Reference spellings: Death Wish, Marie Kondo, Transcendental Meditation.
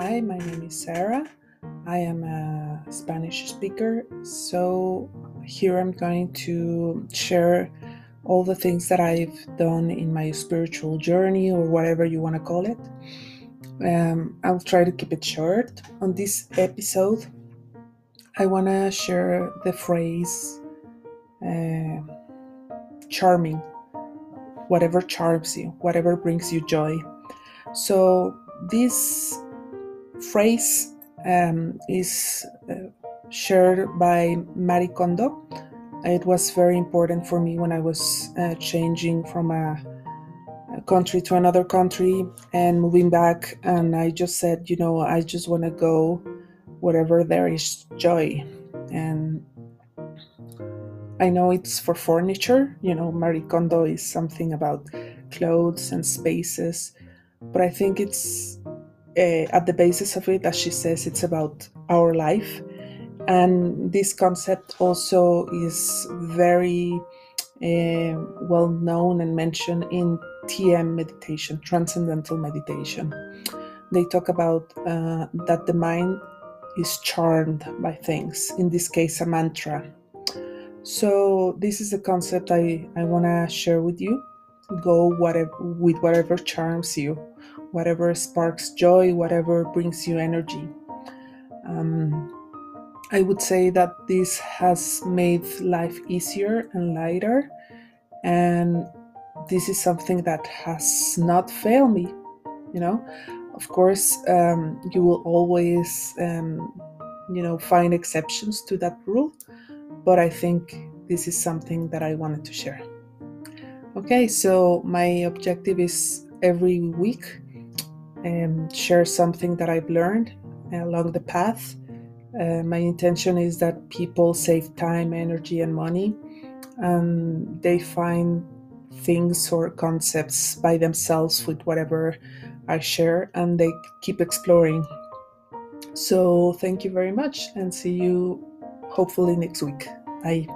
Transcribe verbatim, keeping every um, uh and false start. Hi, my name is Sarah. I am a Spanish speaker, so here I'm going to share all the things that I've done in my spiritual journey, or whatever you want to call it. Um, I'll try to keep it short. On this episode, I want to share the phrase uh, charming, whatever charms you, whatever brings you joy. So this phrase um, is uh, shared by Marie Kondo. It was very important for me when I was uh, changing from a, a country to another country and moving back. And I just said, you know, I just want to go wherever there is joy. And I know it's for furniture. You know, Marie Kondo is something about clothes and spaces. But I think it's, uh, at the basis of it, as she says, it's about our life. And this concept also is very uh, well known and mentioned in T M meditation, Transcendental Meditation. They talk about uh, that the mind is charmed by things, in this case, a mantra. So this is the concept I, I want to share with you. Go whatever, with whatever charms you, whatever sparks joy, whatever brings you energy. Um, I would say that this has made life easier and lighter, and this is something that has not failed me, you know. Of course, um, you will always, um, you know, find exceptions to that rule, but I think this is something that I wanted to share. Okay, so my objective is every week um, share something that I've learned along the path. Uh, my intention is that people save time, energy, and money, and they find things or concepts by themselves with whatever I share, and they keep exploring. So thank you very much, and see you hopefully next week. Bye.